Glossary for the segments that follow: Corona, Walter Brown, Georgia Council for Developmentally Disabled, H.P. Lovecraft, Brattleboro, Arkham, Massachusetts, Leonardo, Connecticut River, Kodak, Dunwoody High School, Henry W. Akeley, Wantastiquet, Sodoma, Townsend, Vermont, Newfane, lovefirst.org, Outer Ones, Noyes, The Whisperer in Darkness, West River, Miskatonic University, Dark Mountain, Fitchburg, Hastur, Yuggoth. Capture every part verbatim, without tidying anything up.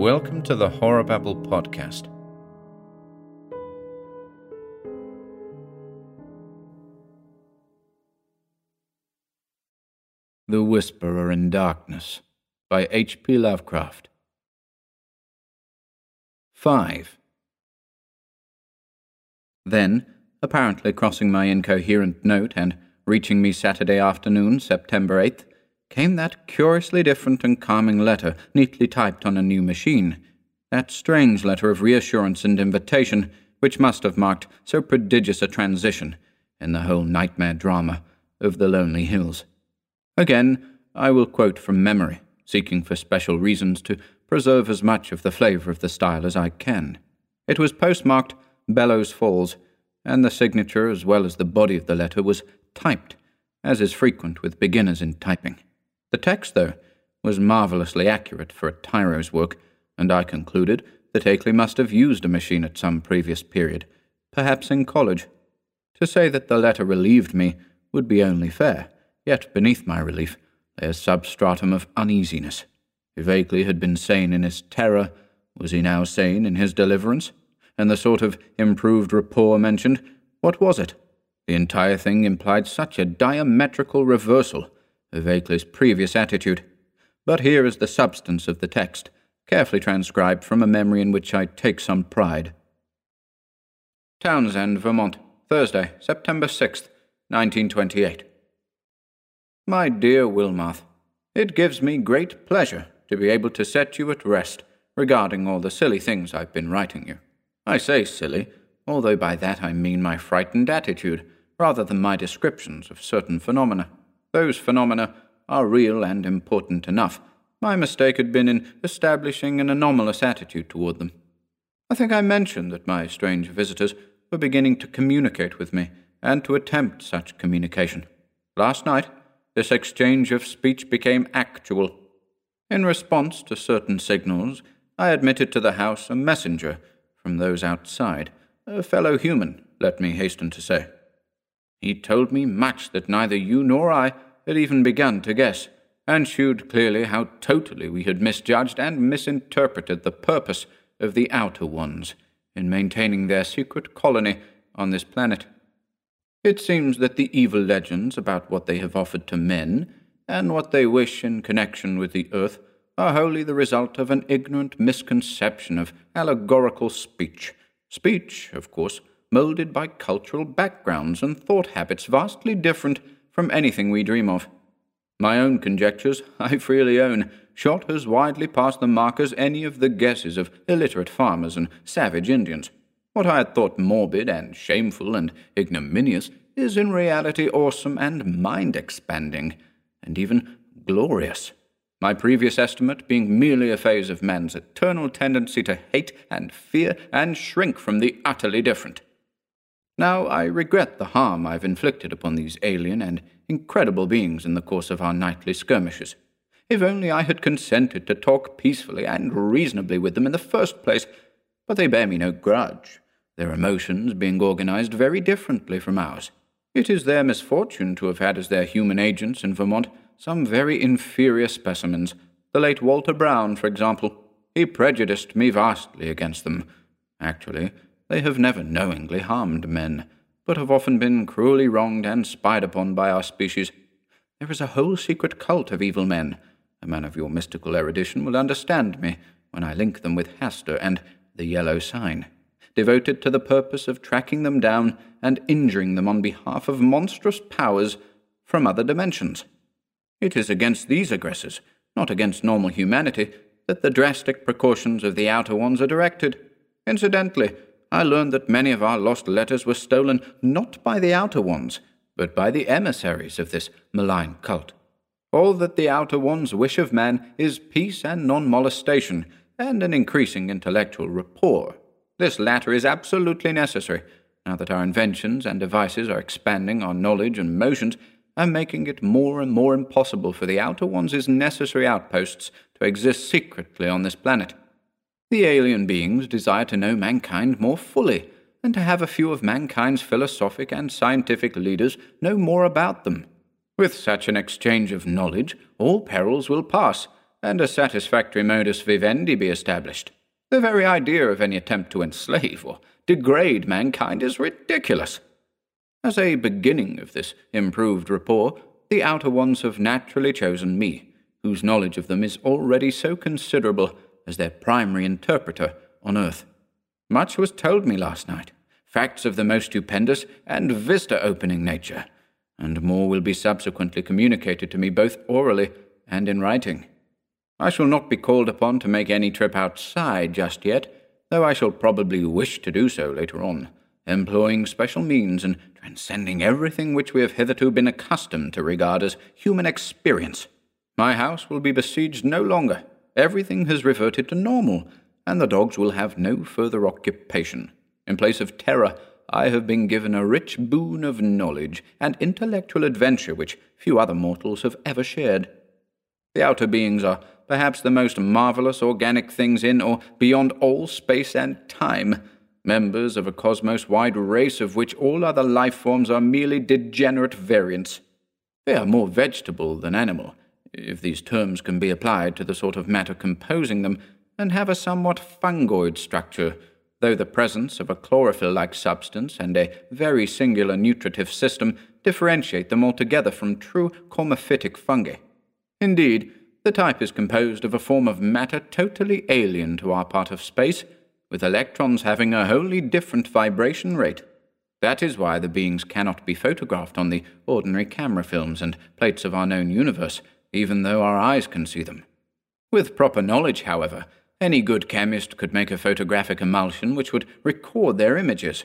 Welcome to the Horror Babble podcast. The Whisperer in Darkness by H P Lovecraft. Five. Then, apparently crossing my incoherent note and reaching me Saturday afternoon, September eighth, came that curiously different and calming letter, neatly typed on a new machine, that strange letter of reassurance and invitation which must have marked so prodigious a transition in the whole nightmare drama of the Lonely Hills. Again, I will quote from memory, seeking for special reasons to preserve as much of the flavor of the style as I can. It was postmarked Bellows Falls, and the signature as well as the body of the letter was typed, as is frequent with beginners in typing. The text, though, was marvelously accurate for a tyro's work, and I concluded that Akeley must have used a machine at some previous period, perhaps in college. To say that the letter relieved me would be only fair, yet beneath my relief lay a substratum of uneasiness. If Akeley had been sane in his terror, was he now sane in his deliverance? And the sort of improved rapport mentioned, what was it? The entire thing implied such a diametrical reversal of Akeley's previous attitude. But here is the substance of the text, carefully transcribed from a memory in which I take some pride. Townsend, Vermont, Thursday, September sixth, nineteen twenty-eight. My dear Wilmarth, it gives me great pleasure to be able to set you at rest regarding all the silly things I've been writing you. I say silly, although by that I mean my frightened attitude, rather than my descriptions of certain phenomena. Those phenomena are real and important enough. My mistake had been in establishing an anomalous attitude toward them. I think I mentioned that my strange visitors were beginning to communicate with me, and to attempt such communication. Last night, this exchange of speech became actual. In response to certain signals, I admitted to the house a messenger from those outside, a fellow human, let me hasten to say. He told me much that neither you nor I had even begun to guess, and shewed clearly how totally we had misjudged and misinterpreted the purpose of the Outer Ones in maintaining their secret colony on this planet. It seems that the evil legends about what they have offered to men, and what they wish in connection with the earth, are wholly the result of an ignorant misconception of allegorical speech. Speech, of course, moulded by cultural backgrounds and thought habits vastly different from anything we dream of. My own conjectures, I freely own, shot as widely past the mark as any of the guesses of illiterate farmers and savage Indians. What I had thought morbid and shameful and ignominious is in reality awesome and mind-expanding, and even glorious. My previous estimate being merely a phase of man's eternal tendency to hate and fear and shrink from the utterly different. Now I regret the harm I've inflicted upon these alien and incredible beings in the course of our nightly skirmishes. If only I had consented to talk peacefully and reasonably with them in the first place, but they bear me no grudge, their emotions being organized very differently from ours. It is their misfortune to have had as their human agents in Vermont some very inferior specimens. The late Walter Brown, for example. He prejudiced me vastly against them. Actually, they have never knowingly harmed men, but have often been cruelly wronged and spied upon by our species. There is a whole secret cult of evil men. A man of your mystical erudition will understand me when I link them with Hastur and the Yellow Sign, devoted to the purpose of tracking them down and injuring them on behalf of monstrous powers from other dimensions. It is against these aggressors, not against normal humanity, that the drastic precautions of the Outer Ones are directed. Incidentally, I learned that many of our lost letters were stolen not by the Outer Ones, but by the emissaries of this malign cult. All that the Outer Ones wish of man is peace and non-molestation, and an increasing intellectual rapport. This latter is absolutely necessary, now that our inventions and devices are expanding our knowledge and motions, and making it more and more impossible for the Outer Ones' necessary outposts to exist secretly on this planet. The alien beings desire to know mankind more fully, and to have a few of mankind's philosophic and scientific leaders know more about them. With such an exchange of knowledge, all perils will pass, and a satisfactory modus vivendi be established. The very idea of any attempt to enslave or degrade mankind is ridiculous. As a beginning of this improved rapport, the Outer Ones have naturally chosen me, whose knowledge of them is already so considerable as their primary interpreter on Earth. Much was told me last night, facts of the most stupendous and vista-opening nature, and more will be subsequently communicated to me both orally and in writing. I shall not be called upon to make any trip outside just yet, though I shall probably wish to do so later on, employing special means and transcending everything which we have hitherto been accustomed to regard as human experience. My house will be besieged no longer, everything has reverted to normal, and the dogs will have no further occupation. In place of terror, I have been given a rich boon of knowledge and intellectual adventure which few other mortals have ever shared. The outer beings are perhaps the most marvelous organic things in or beyond all space and time, members of a cosmos-wide race of which all other life forms are merely degenerate variants. They are more vegetable than animal, if these terms can be applied to the sort of matter composing them, and have a somewhat fungoid structure, though the presence of a chlorophyll-like substance and a very singular nutritive system differentiate them altogether from true comophytic fungi. Indeed, the type is composed of a form of matter totally alien to our part of space, with electrons having a wholly different vibration rate. That is why the beings cannot be photographed on the ordinary camera films and plates of our known universe, even though our eyes can see them. With proper knowledge, however, any good chemist could make a photographic emulsion which would record their images.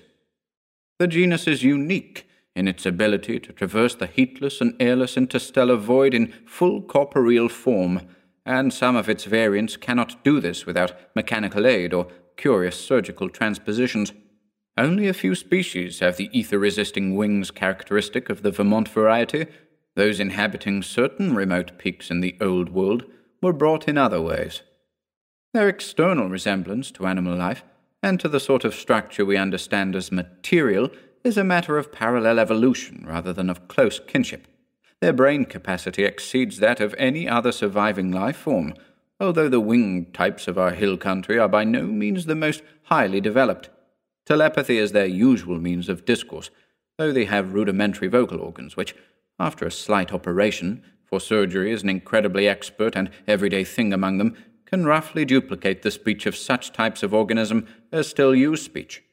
The genus is unique in its ability to traverse the heatless and airless interstellar void in full corporeal form, and some of its variants cannot do this without mechanical aid or curious surgical transpositions. Only a few species have the ether-resisting wings characteristic of the Vermont variety. Those inhabiting certain remote peaks in the Old World were brought in other ways. Their external resemblance to animal life, and to the sort of structure we understand as material, is a matter of parallel evolution rather than of close kinship. Their brain capacity exceeds that of any other surviving life form, although the winged types of our hill country are by no means the most highly developed. Telepathy is their usual means of discourse, though they have rudimentary vocal organs which, after a slight operation, for surgery is an incredibly expert and everyday thing among them, can roughly duplicate the speech of such types of organism as still use speech.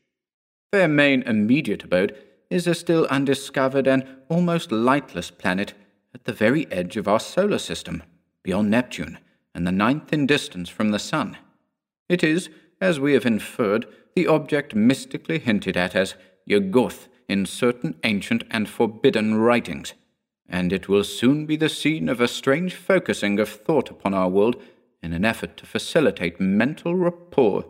Their main immediate abode is a still undiscovered and almost lightless planet at the very edge of our solar system, beyond Neptune, and the ninth in distance from the Sun. It is, as we have inferred, the object mystically hinted at as Yuggoth in certain ancient and forbidden writings, and it will soon be the scene of a strange focusing of thought upon our world in an effort to facilitate mental rapport.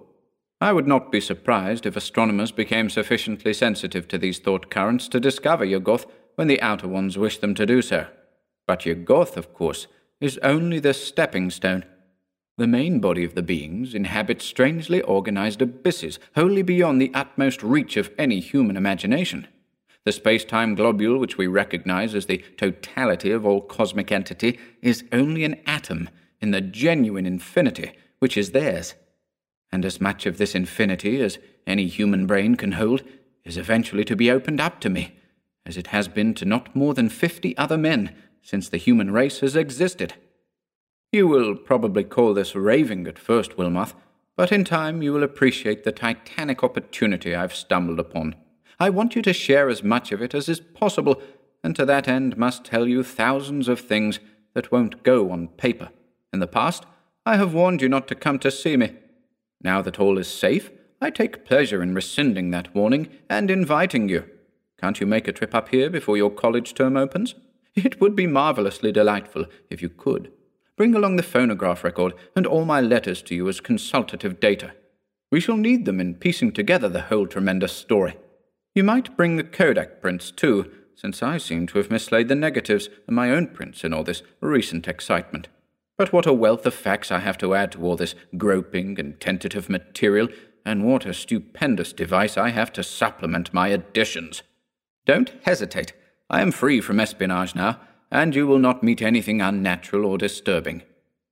I would not be surprised if astronomers became sufficiently sensitive to these thought currents to discover Yuggoth when the Outer Ones wish them to do so. But Yuggoth, of course, is only the stepping stone. The main body of the beings inhabits strangely organized abysses, wholly beyond the utmost reach of any human imagination. The space-time globule which we recognize as the totality of all cosmic entity is only an atom in the genuine infinity which is theirs. And as much of this infinity as any human brain can hold is eventually to be opened up to me, as it has been to not more than fifty other men since the human race has existed. You will probably call this raving at first, Wilmarth, but in time you will appreciate the titanic opportunity I've stumbled upon. I want you to share as much of it as is possible, and to that end must tell you thousands of things that won't go on paper. In the past, I have warned you not to come to see me. Now that all is safe, I take pleasure in rescinding that warning and inviting you. Can't you make a trip up here before your college term opens? It would be marvelously delightful if you could. Bring along the phonograph record and all my letters to you as consultative data. We shall need them in piecing together the whole tremendous story. You might bring the Kodak prints too, since I seem to have mislaid the negatives and my own prints in all this recent excitement. But what a wealth of facts I have to add to all this groping and tentative material, and what a stupendous device I have to supplement my additions. Don't hesitate. I am free from espionage now, and you will not meet anything unnatural or disturbing.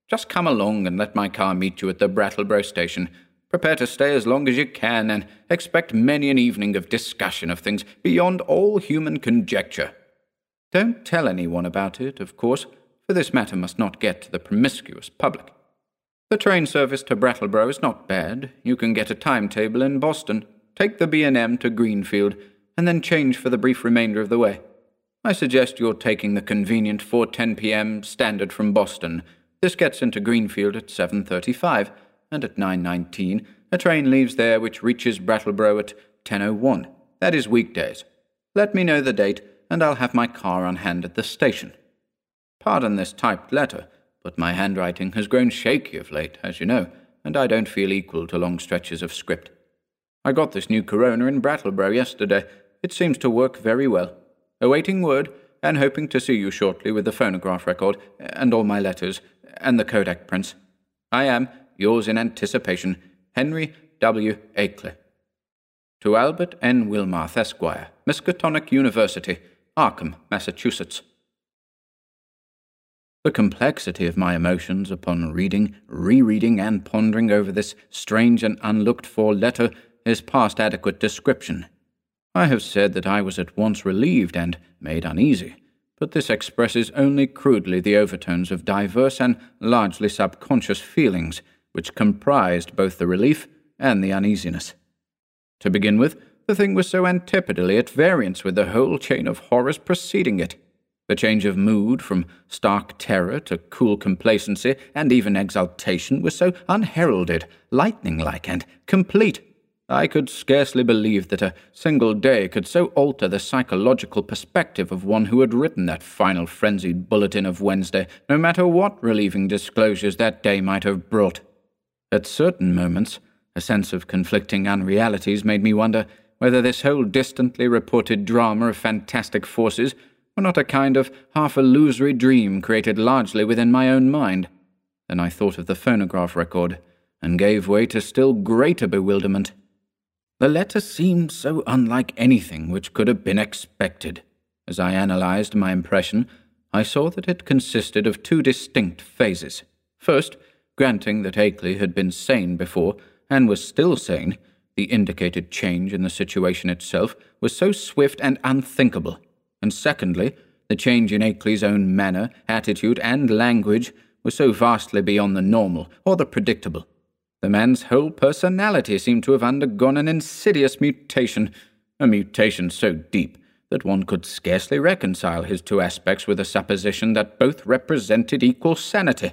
Just come along and let my car meet you at the Brattleboro station. Prepare to stay as long as you can, and expect many an evening of discussion of things beyond all human conjecture. Don't tell anyone about it, of course, for this matter must not get to the promiscuous public. The train service to Brattleboro is not bad. You can get a timetable in Boston, take the B and M to Greenfield, and then change for the brief remainder of the way. I suggest you're taking the convenient four ten p.m. standard from Boston. This gets into Greenfield at seven thirty-five, and at nine nineteen, a train leaves there which reaches Brattleboro at ten oh one. That is weekdays. Let me know the date, and I'll have my car on hand at the station. Pardon this typed letter, but my handwriting has grown shaky of late, as you know, and I don't feel equal to long stretches of script. I got this new Corona in Brattleboro yesterday. It seems to work very well. Awaiting word, and hoping to see you shortly with the phonograph record, and all my letters, and the Kodak prints. I am, yours in anticipation, Henry W. Akeley. To Albert N. Wilmarth, Esquire, Miskatonic University, Arkham, Massachusetts. The complexity of my emotions upon reading, rereading, and pondering over this strange and unlooked-for letter is past adequate description. I have said that I was at once relieved and made uneasy, but this expresses only crudely the overtones of diverse and largely subconscious feelings which comprised both the relief and the uneasiness. To begin with, the thing was so antipodally at variance with the whole chain of horrors preceding it. The change of mood from stark terror to cool complacency and even exultation was so unheralded, lightning-like, and complete. I could scarcely believe that a single day could so alter the psychological perspective of one who had written that final frenzied bulletin of Wednesday, no matter what relieving disclosures that day might have brought. At certain moments, a sense of conflicting unrealities made me wonder whether this whole distantly reported drama of fantastic forces were not a kind of half-illusory dream created largely within my own mind. Then I thought of the phonograph record, and gave way to still greater bewilderment. The letter seemed so unlike anything which could have been expected. As I analysed my impression, I saw that it consisted of two distinct phases. First, granting that Akeley had been sane before, and was still sane, the indicated change in the situation itself was so swift and unthinkable, and secondly, the change in Akeley's own manner, attitude, and language was so vastly beyond the normal or the predictable. The man's whole personality seemed to have undergone an insidious mutation, a mutation so deep that one could scarcely reconcile his two aspects with a supposition that both represented equal sanity.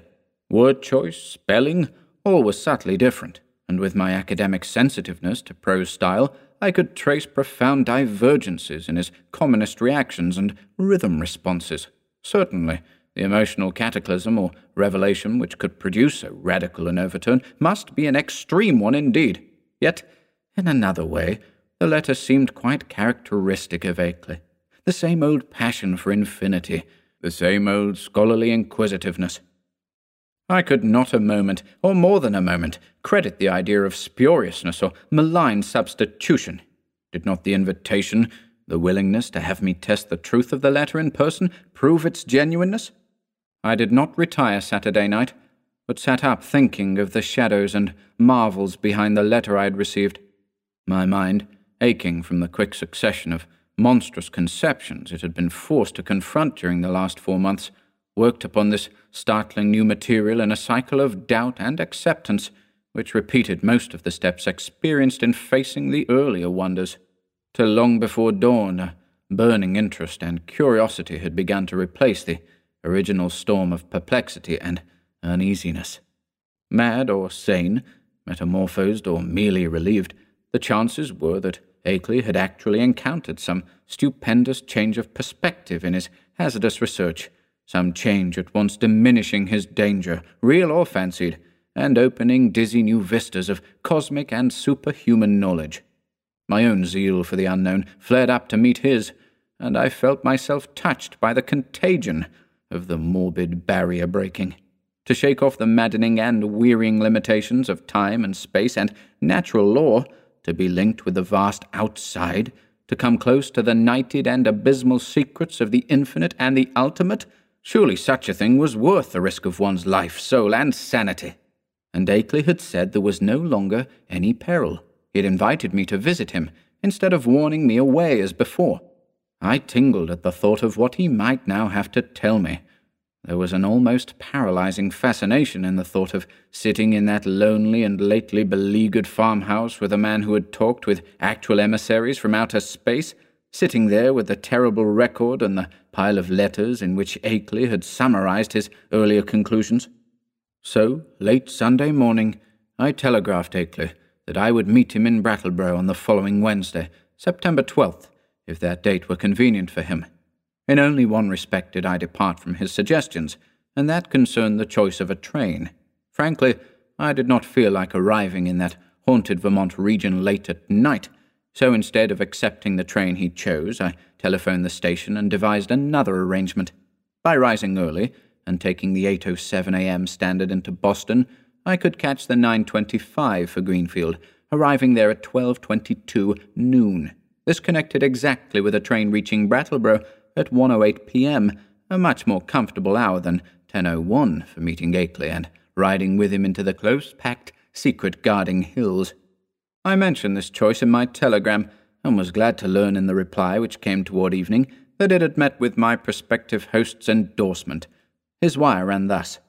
Word choice, spelling, all were subtly different, and with my academic sensitiveness to prose style, I could trace profound divergences in his commonest reactions and rhythm responses. Certainly, the emotional cataclysm or revelation which could produce so radical an overturn must be an extreme one indeed. Yet, in another way, the letter seemed quite characteristic of Akeley. The same old passion for infinity, the same old scholarly inquisitiveness. I could not a moment, or more than a moment, credit the idea of spuriousness or malign substitution. Did not the invitation, the willingness to have me test the truth of the letter in person, prove its genuineness? I did not retire Saturday night, but sat up thinking of the shadows and marvels behind the letter I had received, my mind aching from the quick succession of monstrous conceptions it had been forced to confront during the last four months, worked upon this startling new material in a cycle of doubt and acceptance, which repeated most of the steps experienced in facing the earlier wonders. Till long before dawn, a burning interest and curiosity had begun to replace the original storm of perplexity and uneasiness. Mad or sane, metamorphosed or merely relieved, the chances were that Akeley had actually encountered some stupendous change of perspective in his hazardous research, some change at once diminishing his danger, real or fancied, and opening dizzy new vistas of cosmic and superhuman knowledge. My own zeal for the unknown flared up to meet his, and I felt myself touched by the contagion of the morbid barrier breaking. To shake off the maddening and wearying limitations of time and space and natural law, to be linked with the vast outside, to come close to the nighted and abysmal secrets of the infinite and the ultimate, Surely such a thing was worth the risk of one's life, soul, and sanity. And Akeley had said there was no longer any peril. He had invited me to visit him, instead of warning me away as before. I tingled at the thought of what he might now have to tell me. There was an almost paralyzing fascination in the thought of sitting in that lonely and lately beleaguered farmhouse with a man who had talked with actual emissaries from outer space, sitting there with the terrible record and the pile of letters in which Akeley had summarized his earlier conclusions. So, late Sunday morning, I telegraphed Akeley that I would meet him in Brattleboro on the following Wednesday, September twelfth, if that date were convenient for him. In only one respect did I depart from his suggestions, and that concerned the choice of a train. Frankly, I did not feel like arriving in that haunted Vermont region late at night, so instead of accepting the train he chose, I telephoned the station and devised another arrangement. By rising early and taking the eight oh seven a.m. standard into Boston, I could catch the nine twenty-five for Greenfield, arriving there at twelve twenty-two noon. This connected exactly with a train reaching Brattleboro at one oh eight p.m., a much more comfortable hour than ten oh one for meeting Akeley and riding with him into the close-packed, secret-guarding hills. I mentioned this choice in my telegram, and was glad to learn in the reply which came toward evening that it had met with my prospective host's endorsement. His wire ran thus: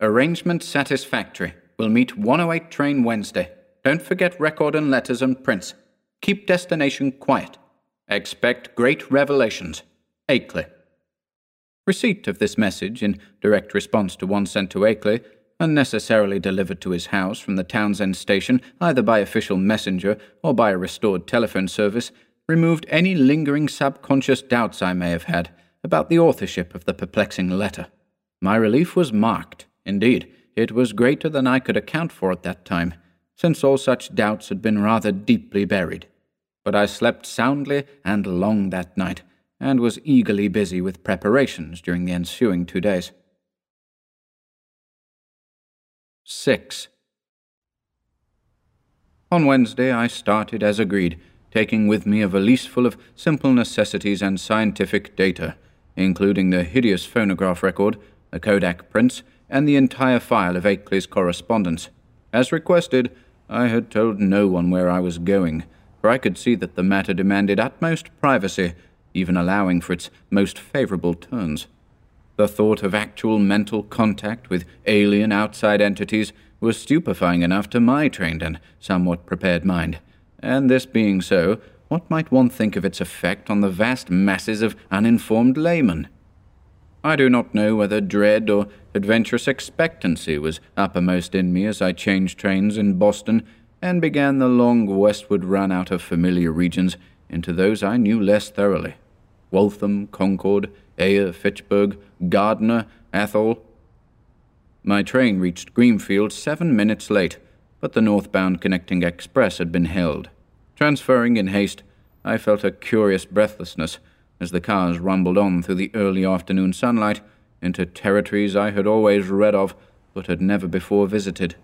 "Arrangement satisfactory. Will meet one oh eight train Wednesday. Don't forget record and letters and prints. Keep destination quiet. Expect great revelations. Akeley." Receipt of this message, in direct response to one sent to Akeley, and necessarily delivered to his house from the Townsend station, either by official messenger or by a restored telephone service, removed any lingering subconscious doubts I may have had about the authorship of the perplexing letter. My relief was marked. Indeed, it was greater than I could account for at that time, since all such doubts had been rather deeply buried. But I slept soundly and long that night, and was eagerly busy with preparations during the ensuing two days. six. On Wednesday I started as agreed, taking with me a valise full of simple necessities and scientific data, including the hideous phonograph record, the Kodak prints, and the entire file of Akeley's correspondence. As requested, I had told no one where I was going, for I could see that the matter demanded utmost privacy, even allowing for its most favourable turns. The thought of actual mental contact with alien outside entities was stupefying enough to my trained and somewhat prepared mind, and this being so, what might one think of its effect on the vast masses of uninformed laymen? I do not know whether dread or adventurous expectancy was uppermost in me as I changed trains in Boston and began the long westward run out of familiar regions into those I knew less thoroughly: Waltham, Concord, Ayer, Fitchburg, Gardner, Athol. My train reached Greenfield seven minutes late, but the northbound connecting express had been held. Transferring in haste, I felt a curious breathlessness as the cars rumbled on through the early afternoon sunlight into territories I had always read of but had never before visited.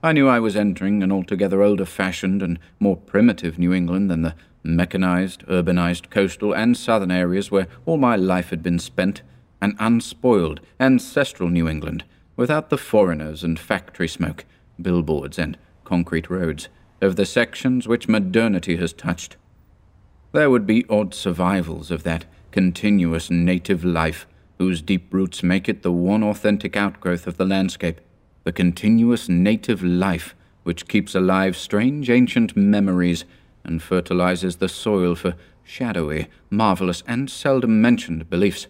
I knew I was entering an altogether older-fashioned and more primitive New England than the mechanized, urbanized coastal and southern areas where all my life had been spent, an unspoiled, ancestral New England, without the foreigners and factory smoke, billboards and concrete roads, of the sections which modernity has touched. There would be odd survivals of that continuous native life whose deep roots make it the one authentic outgrowth of the landscape, the continuous native life which keeps alive strange ancient memories and fertilizes the soil for shadowy, marvelous, and seldom mentioned beliefs.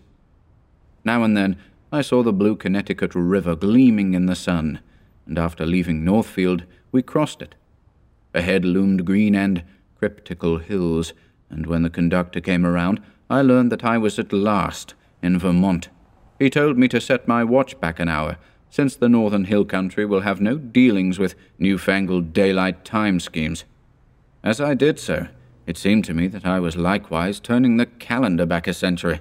Now and then I saw the blue Connecticut River gleaming in the sun, and after leaving Northfield, we crossed it. Ahead loomed green and cryptical hills, and when the conductor came around, I learned that I was at last in Vermont. He told me to set my watch back an hour, since the northern hill country will have no dealings with newfangled daylight time schemes. As I did so, it seemed to me that I was likewise turning the calendar back a century.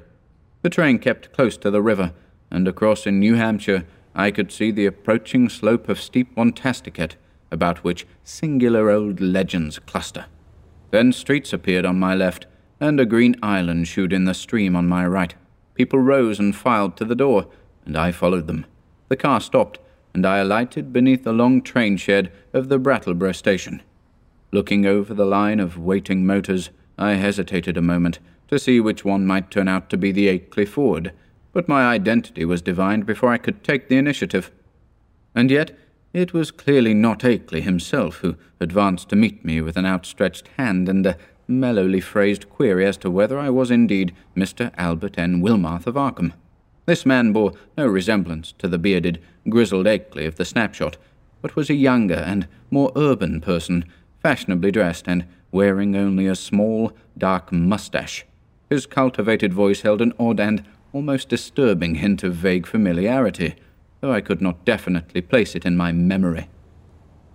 The train kept close to the river, and across in New Hampshire I could see the approaching slope of steep Wantastiquet, about which singular old legends cluster. Then streets appeared on my left, and a green island shewed in the stream on my right. People rose and filed to the door, and I followed them. The car stopped, and I alighted beneath the long train shed of the Brattleboro station. Looking over the line of waiting motors, I hesitated a moment to see which one might turn out to be the Akeley Ford, but my identity was divined before I could take the initiative. And yet, it was clearly not Akeley himself who advanced to meet me with an outstretched hand and a mellowly phrased query as to whether I was indeed Mister Albert N. Wilmarth of Arkham. This man bore no resemblance to the bearded, grizzled Akeley of the snapshot, but was a younger and more urban person, fashionably dressed and wearing only a small, dark mustache. His cultivated voice held an odd and almost disturbing hint of vague familiarity, though I could not definitely place it in my memory.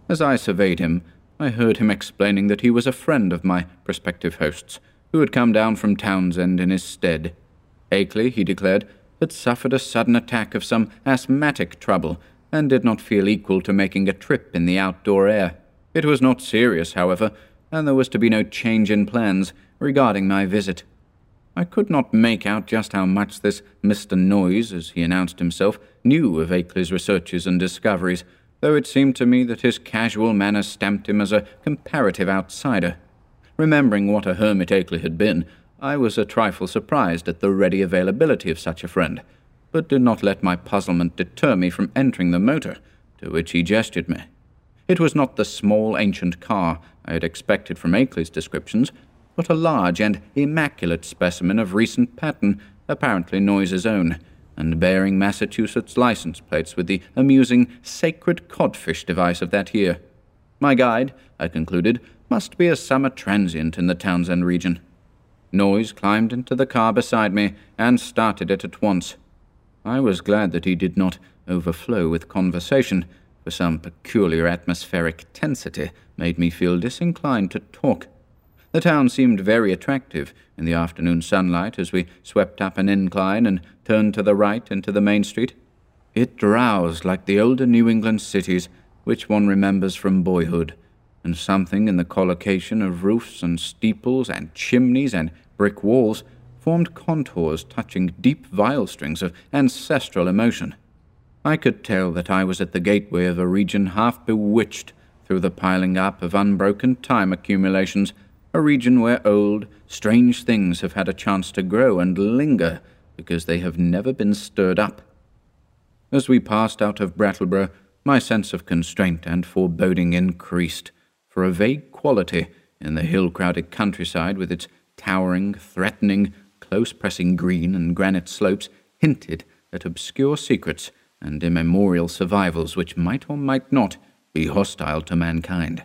As I surveyed him, I heard him explaining that he was a friend of my prospective host's, who had come down from Townsend in his stead. Akeley, he declared, had suffered a sudden attack of some asthmatic trouble, and did not feel equal to making a trip in the outdoor air. It was not serious, however, and there was to be no change in plans regarding my visit. I could not make out just how much this Mister Noyes, as he announced himself, knew of Akeley's researches and discoveries, though it seemed to me that his casual manner stamped him as a comparative outsider. Remembering what a hermit Akeley had been, I was a trifle surprised at the ready availability of such a friend, but did not let my puzzlement deter me from entering the motor, to which he gestured me. It was not the small, ancient car I had expected from Akeley's descriptions, but a large and immaculate specimen of recent pattern, apparently Noyes' own, and bearing Massachusetts license plates with the amusing sacred codfish device of that year. My guide, I concluded, must be a summer transient in the Townsend region. Noyes climbed into the car beside me and started it at once. I was glad that he did not overflow with conversation, for some peculiar atmospheric tensity made me feel disinclined to talk. The town seemed very attractive in the afternoon sunlight as we swept up an incline and turned to the right into the main street. It drowsed like the older New England cities which one remembers from boyhood, and something in the collocation of roofs and steeples and chimneys and brick walls formed contours touching deep viol strings of ancestral emotion. I could tell that I was at the gateway of a region half bewitched through the piling up of unbroken time accumulations, a region where old, strange things have had a chance to grow and linger because they have never been stirred up. As we passed out of Brattleboro, my sense of constraint and foreboding increased, for a vague quality in the hill-crowded countryside with its towering, threatening, close-pressing green and granite slopes hinted at obscure secrets and immemorial survivals which might or might not be hostile to mankind.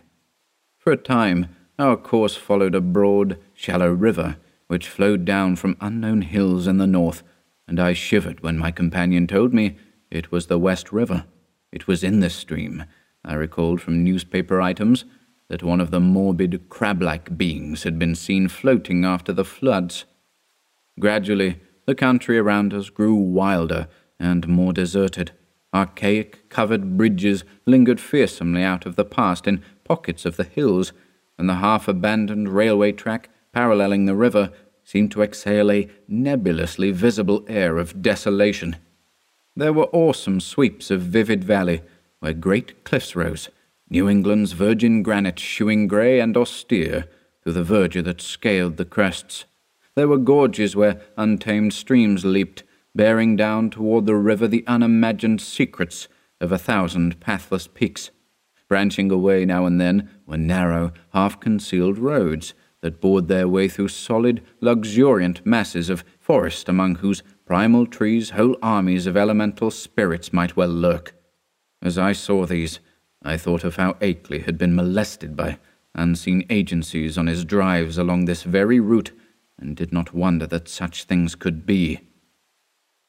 For a time, our course followed a broad, shallow river which flowed down from unknown hills in the north, and I shivered when my companion told me it was the West River. It was in this stream, I recalled from newspaper items, that one of the morbid, crab-like beings had been seen floating after the floods. Gradually, the country around us grew wilder and more deserted. Archaic, covered bridges lingered fearsomely out of the past in pockets of the hills, and the half-abandoned railway track paralleling the river seemed to exhale a nebulously visible air of desolation. There were awesome sweeps of vivid valley where great cliffs rose, New England's virgin granite shewing grey and austere through the verdure that scaled the crests. There were gorges where untamed streams leaped, bearing down toward the river the unimagined secrets of a thousand pathless peaks. Branching away now and then were narrow, half-concealed roads that bored their way through solid, luxuriant masses of forest among whose primal trees whole armies of elemental spirits might well lurk. As I saw these, I thought of how Akeley had been molested by unseen agencies on his drives along this very route, and did not wonder that such things could be.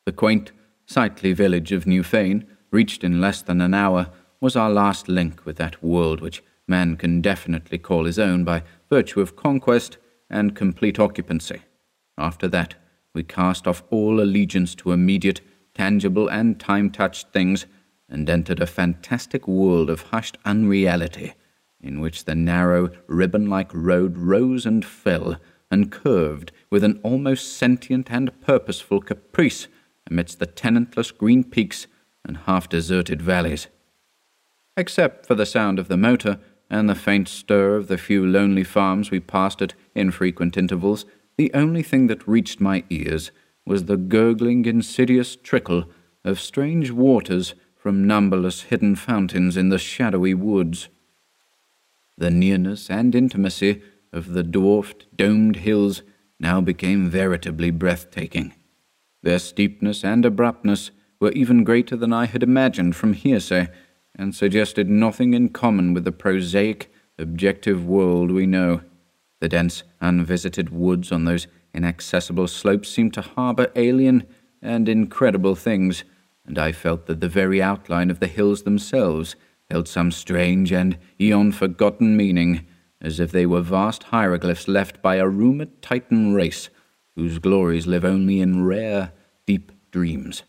The quaint, sightly village of Newfane, reached in less than an hour, was our last link with that world which man can definitely call his own by virtue of conquest and complete occupancy. After that, we cast off all allegiance to immediate, tangible, and time-touched things, and entered a fantastic world of hushed unreality, in which the narrow, ribbon-like road rose and fell and curved with an almost sentient and purposeful caprice amidst the tenantless green peaks and half-deserted valleys. Except for the sound of the motor and the faint stir of the few lonely farms we passed at infrequent intervals, the only thing that reached my ears was the gurgling, insidious trickle of strange waters from numberless hidden fountains in the shadowy woods. The nearness and intimacy of the dwarfed, domed hills now became veritably breathtaking. Their steepness and abruptness were even greater than I had imagined from hearsay, and suggested nothing in common with the prosaic, objective world we know. The dense, unvisited woods on those inaccessible slopes seemed to harbour alien and incredible things, and I felt that the very outline of the hills themselves held some strange and eon-forgotten meaning, as if they were vast hieroglyphs left by a rumoured Titan race, whose glories live only in rare, deep dreams.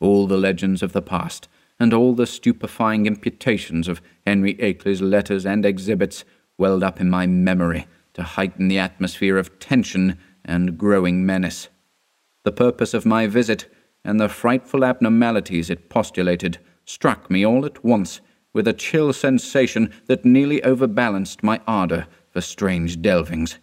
All the legends of the past, and all the stupefying imputations of Henry Akeley's letters and exhibits welled up in my memory to heighten the atmosphere of tension and growing menace. The purpose of my visit and the frightful abnormalities it postulated struck me all at once with a chill sensation that nearly overbalanced my ardour for strange delvings.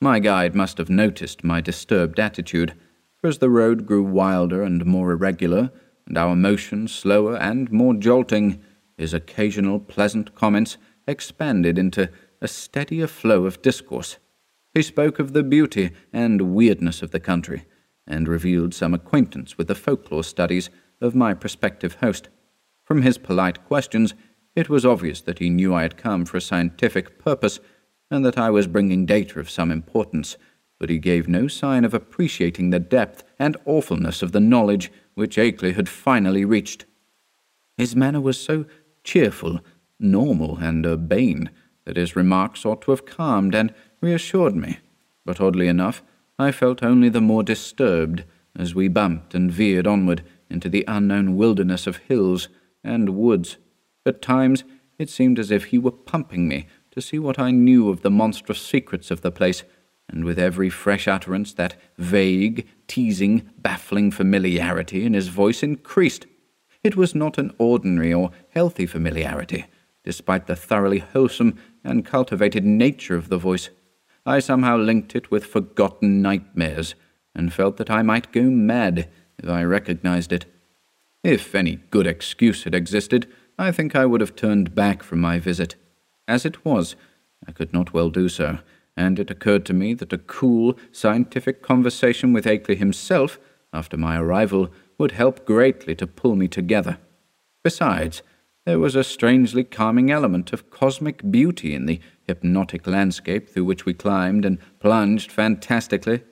My guide must have noticed my disturbed attitude, for as the road grew wilder and more irregular, and our motion slower and more jolting, his occasional pleasant comments expanded into a steadier flow of discourse. He spoke of the beauty and weirdness of the country, and revealed some acquaintance with the folklore studies of my prospective host. From his polite questions, it was obvious that he knew I had come for a scientific purpose, and that I was bringing data of some importance, but he gave no sign of appreciating the depth and awfulness of the knowledge which Akeley had finally reached. His manner was so cheerful, normal, and urbane that his remarks ought to have calmed and reassured me, but oddly enough, I felt only the more disturbed as we bumped and veered onward into the unknown wilderness of hills and woods. At times it seemed as if he were pumping me to see what I knew of the monstrous secrets of the place, and with every fresh utterance that vague, teasing, baffling familiarity in his voice increased. It was not an ordinary or healthy familiarity, despite the thoroughly wholesome and cultivated nature of the voice. I somehow linked it with forgotten nightmares, and felt that I might go mad if I recognized it. If any good excuse had existed, I think I would have turned back from my visit. As it was, I could not well do so, and it occurred to me that a cool, scientific conversation with Akeley himself, after my arrival, would help greatly to pull me together. Besides, there was a strangely calming element of cosmic beauty in the hypnotic landscape through which we climbed and plunged fantastically.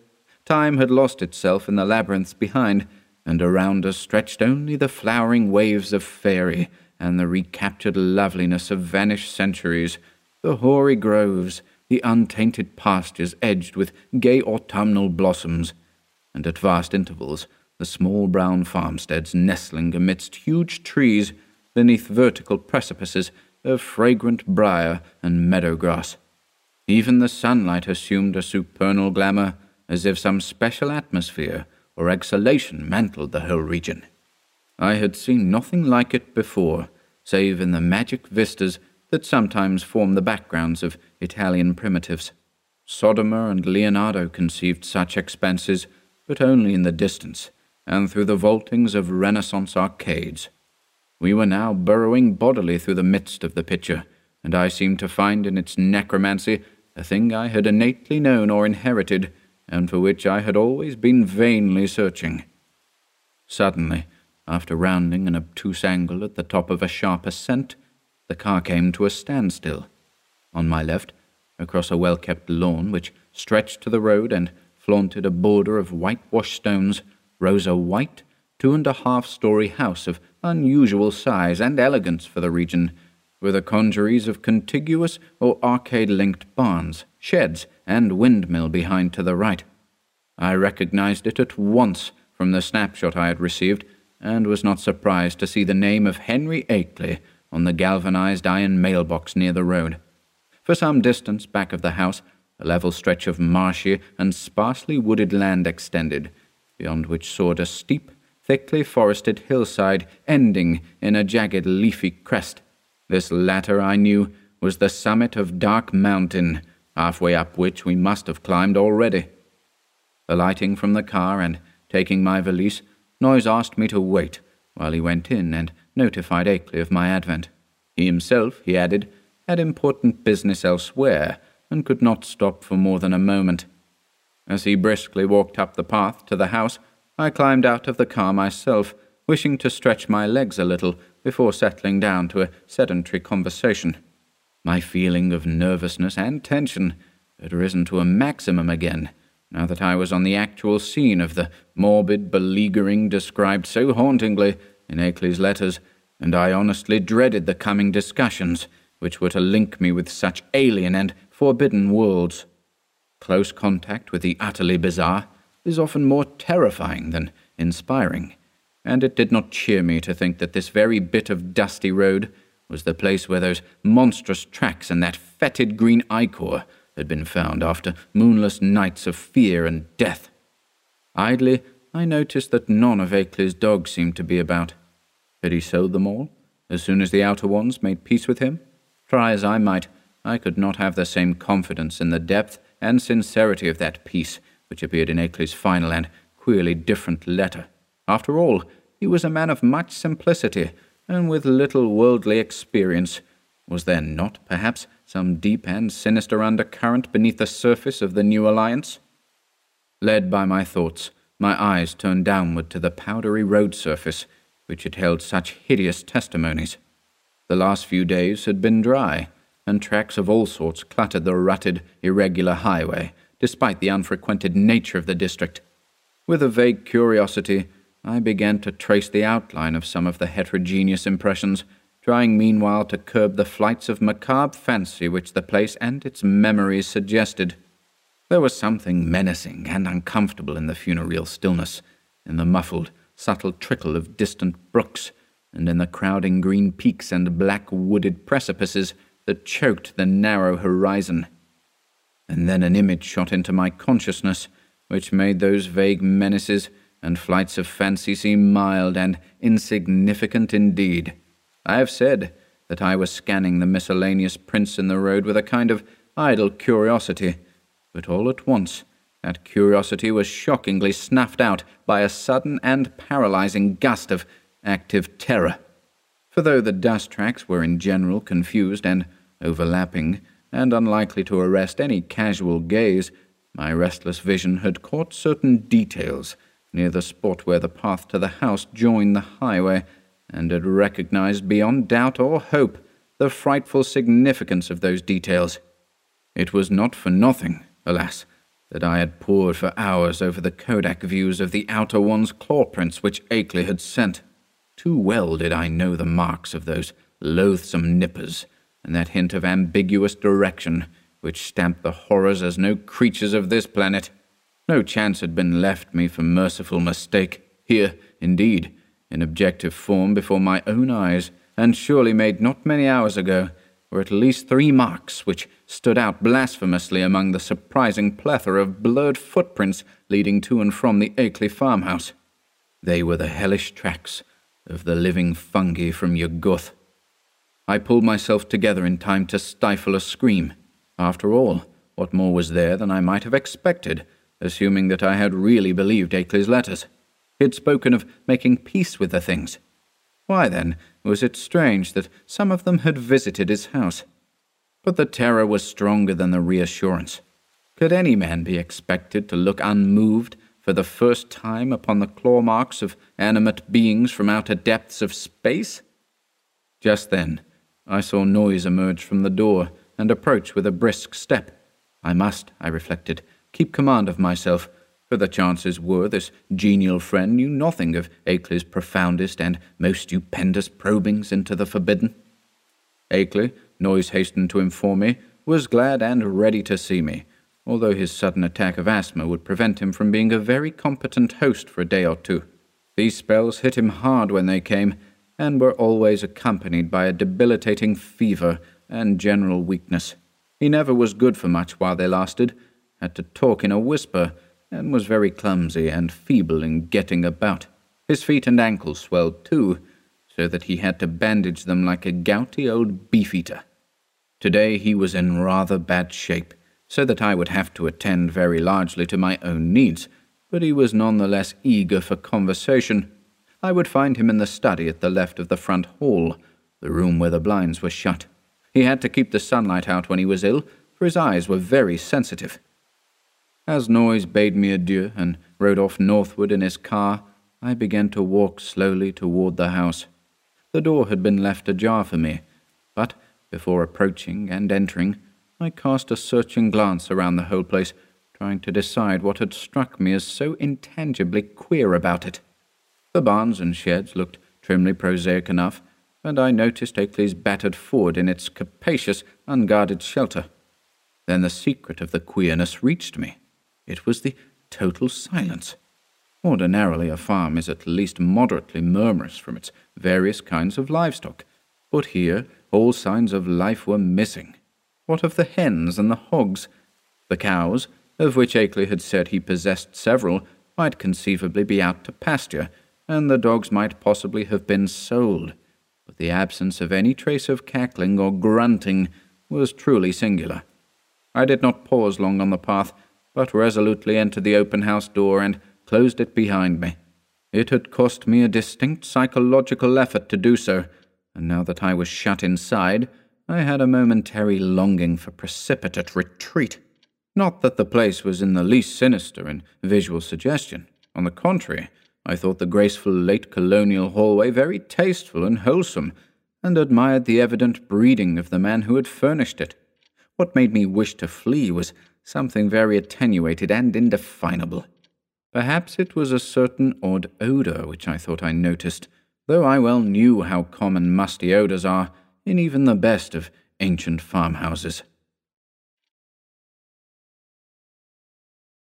Time had lost itself in the labyrinths behind, and around us stretched only the flowering waves of fairy and the recaptured loveliness of vanished centuries, the hoary groves, the untainted pastures edged with gay autumnal blossoms, and at vast intervals the small brown farmsteads nestling amidst huge trees beneath vertical precipices of fragrant briar and meadow grass. Even the sunlight assumed a supernal glamour, as if some special atmosphere or exhalation mantled the whole region. I had seen nothing like it before, save in the magic vistas that sometimes form the backgrounds of Italian primitives. Sodoma and Leonardo conceived such expanses, but only in the distance, and through the vaultings of Renaissance arcades. We were now burrowing bodily through the midst of the picture, and I seemed to find in its necromancy a thing I had innately known or inherited, and for which I had always been vainly searching. Suddenly, after rounding an obtuse angle at the top of a sharp ascent, the car came to a standstill. On my left, across a well-kept lawn which stretched to the road and flaunted a border of whitewashed stones, rose a white, two-and-a-half-story house of unusual size and elegance for the region, with the congeries of contiguous or arcade-linked barns, sheds, and windmill behind to the right. I recognized it at once from the snapshot I had received, and was not surprised to see the name of Henry Akeley on the galvanized iron mailbox near the road. For some distance back of the house, A level stretch of marshy and sparsely wooded land extended, beyond which soared a steep, thickly forested hillside ending in a jagged leafy crest. This latter, I knew, was the summit of Dark Mountain, halfway up which we must have climbed already. Alighting from the car and taking my valise, Noyes asked me to wait while he went in and notified Akeley of my advent. He himself, he added, had important business elsewhere and could not stop for more than a moment. As he briskly walked up the path to the house, I climbed out of the car myself, wishing to stretch my legs a little before settling down to a sedentary conversation. My feeling of nervousness and tension had risen to a maximum again, now that I was on the actual scene of the morbid beleaguering described so hauntingly in Akeley's letters, and I honestly dreaded the coming discussions which were to link me with such alien and forbidden worlds. Close contact with the utterly bizarre is often more terrifying than inspiring, and it did not cheer me to think that this very bit of dusty road was the place where those monstrous tracks and that fetid green ichor had been found after moonless nights of fear and death. Idly, I noticed that none of Akeley's dogs seemed to be about. Had he sold them all, as soon as the Outer Ones made peace with him? Try as I might, I could not have the same confidence in the depth and sincerity of that peace which appeared in Akeley's final and queerly different letter. After all, he was a man of much simplicity, and with little worldly experience. Was there not, perhaps, some deep and sinister undercurrent beneath the surface of the new alliance? Led by my thoughts, my eyes turned downward to the powdery road surface, which had held such hideous testimonies. The last few days had been dry, and tracks of all sorts cluttered the rutted, irregular highway, despite the unfrequented nature of the district. With a vague curiosity, I began to trace the outline of some of the heterogeneous impressions, trying meanwhile to curb the flights of macabre fancy which the place and its memories suggested. There was something menacing and uncomfortable in the funereal stillness, in the muffled, subtle trickle of distant brooks, and in the crowding green peaks and black wooded precipices that choked the narrow horizon. And then an image shot into my consciousness, which made those vague menaces and flights of fancy seem mild and insignificant indeed. I have said that I was scanning the miscellaneous prints in the road with a kind of idle curiosity, but all at once that curiosity was shockingly snuffed out by a sudden and paralyzing gust of active terror. For though the dust tracks were in general confused and overlapping, and unlikely to arrest any casual gaze, my restless vision had caught certain details near the spot where the path to the house joined the highway, and had recognized beyond doubt or hope the frightful significance of those details. It was not for nothing, alas, that I had pored for hours over the Kodak views of the Outer Ones' claw prints which Akeley had sent. Too well did I know the marks of those loathsome nippers, and that hint of ambiguous direction which stamped the horrors as no creatures of this planet. No chance had been left me for merciful mistake, here, indeed, in objective form before my own eyes, and surely made not many hours ago, were at least three marks which stood out blasphemously among the surprising plethora of blurred footprints leading to and from the Akeley farmhouse. They were the hellish tracks of the living fungi from Yuggoth. I pulled myself together in time to stifle a scream. After all, what more was there than I might have expected, assuming that I had really believed Akeley's letters? He had spoken of making peace with the things. Why, then, was it strange that some of them had visited his house? But the terror was stronger than the reassurance. Could any man be expected to look unmoved for the first time upon the claw marks of animate beings from outer depths of space? Just then, I saw Noyes emerge from the door and approach with a brisk step. I must, I reflected, keep command of myself, for the chances were this genial friend knew nothing of Akeley's profoundest and most stupendous probings into the forbidden. Akeley, Noyes hastened to inform me, was glad and ready to see me, although his sudden attack of asthma would prevent him from being a very competent host for a day or two. These spells hit him hard when they came, and were always accompanied by a debilitating fever and general weakness. He never was good for much while they lasted, had to talk in a whisper, and was very clumsy and feeble in getting about. His feet and ankles swelled too, so that he had to bandage them like a gouty old beef-eater. Today he was in rather bad shape, so that I would have to attend very largely to my own needs, but he was none the less eager for conversation. I would find him in the study at the left of the front hall, the room where the blinds were shut. He had to keep the sunlight out when he was ill, for his eyes were very sensitive. As Noyes bade me adieu and rode off northward in his car, I began to walk slowly toward the house. The door had been left ajar for me, but before approaching and entering, I cast a searching glance around the whole place, trying to decide what had struck me as so intangibly queer about it. The barns and sheds looked trimly prosaic enough, and I noticed Akeley's battered Ford in its capacious, unguarded shelter. Then the secret of the queerness reached me. It was the total silence. Ordinarily, a farm is at least moderately murmurous from its various kinds of livestock, but here all signs of life were missing. What of the hens and the hogs? The cows, of which Akeley had said he possessed several, might conceivably be out to pasture, and the dogs might possibly have been sold, but the absence of any trace of cackling or grunting was truly singular. I did not pause long on the path, but resolutely entered the open house door and closed it behind me. It had cost me a distinct psychological effort to do so, and now that I was shut inside, I had a momentary longing for precipitate retreat. Not that the place was in the least sinister in visual suggestion. On the contrary, I thought the graceful late colonial hallway very tasteful and wholesome, and admired the evident breeding of the man who had furnished it. What made me wish to flee was something very attenuated and indefinable. Perhaps it was a certain odd odour which I thought I noticed, though I well knew how common musty odours are in even the best of ancient farmhouses.